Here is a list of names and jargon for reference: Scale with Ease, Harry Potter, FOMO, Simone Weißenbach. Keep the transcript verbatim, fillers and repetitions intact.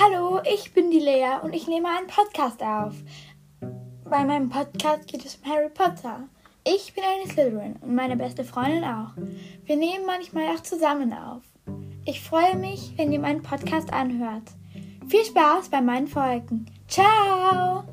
Hallo, ich bin die Lea und ich nehme einen Podcast auf. Bei meinem Podcast geht es um Harry Potter. Ich bin eine Slytherin und meine beste Freundin auch. Wir nehmen manchmal auch zusammen auf. Ich freue mich, wenn ihr meinen Podcast anhört. Viel Spaß bei meinen Folgen. Ciao!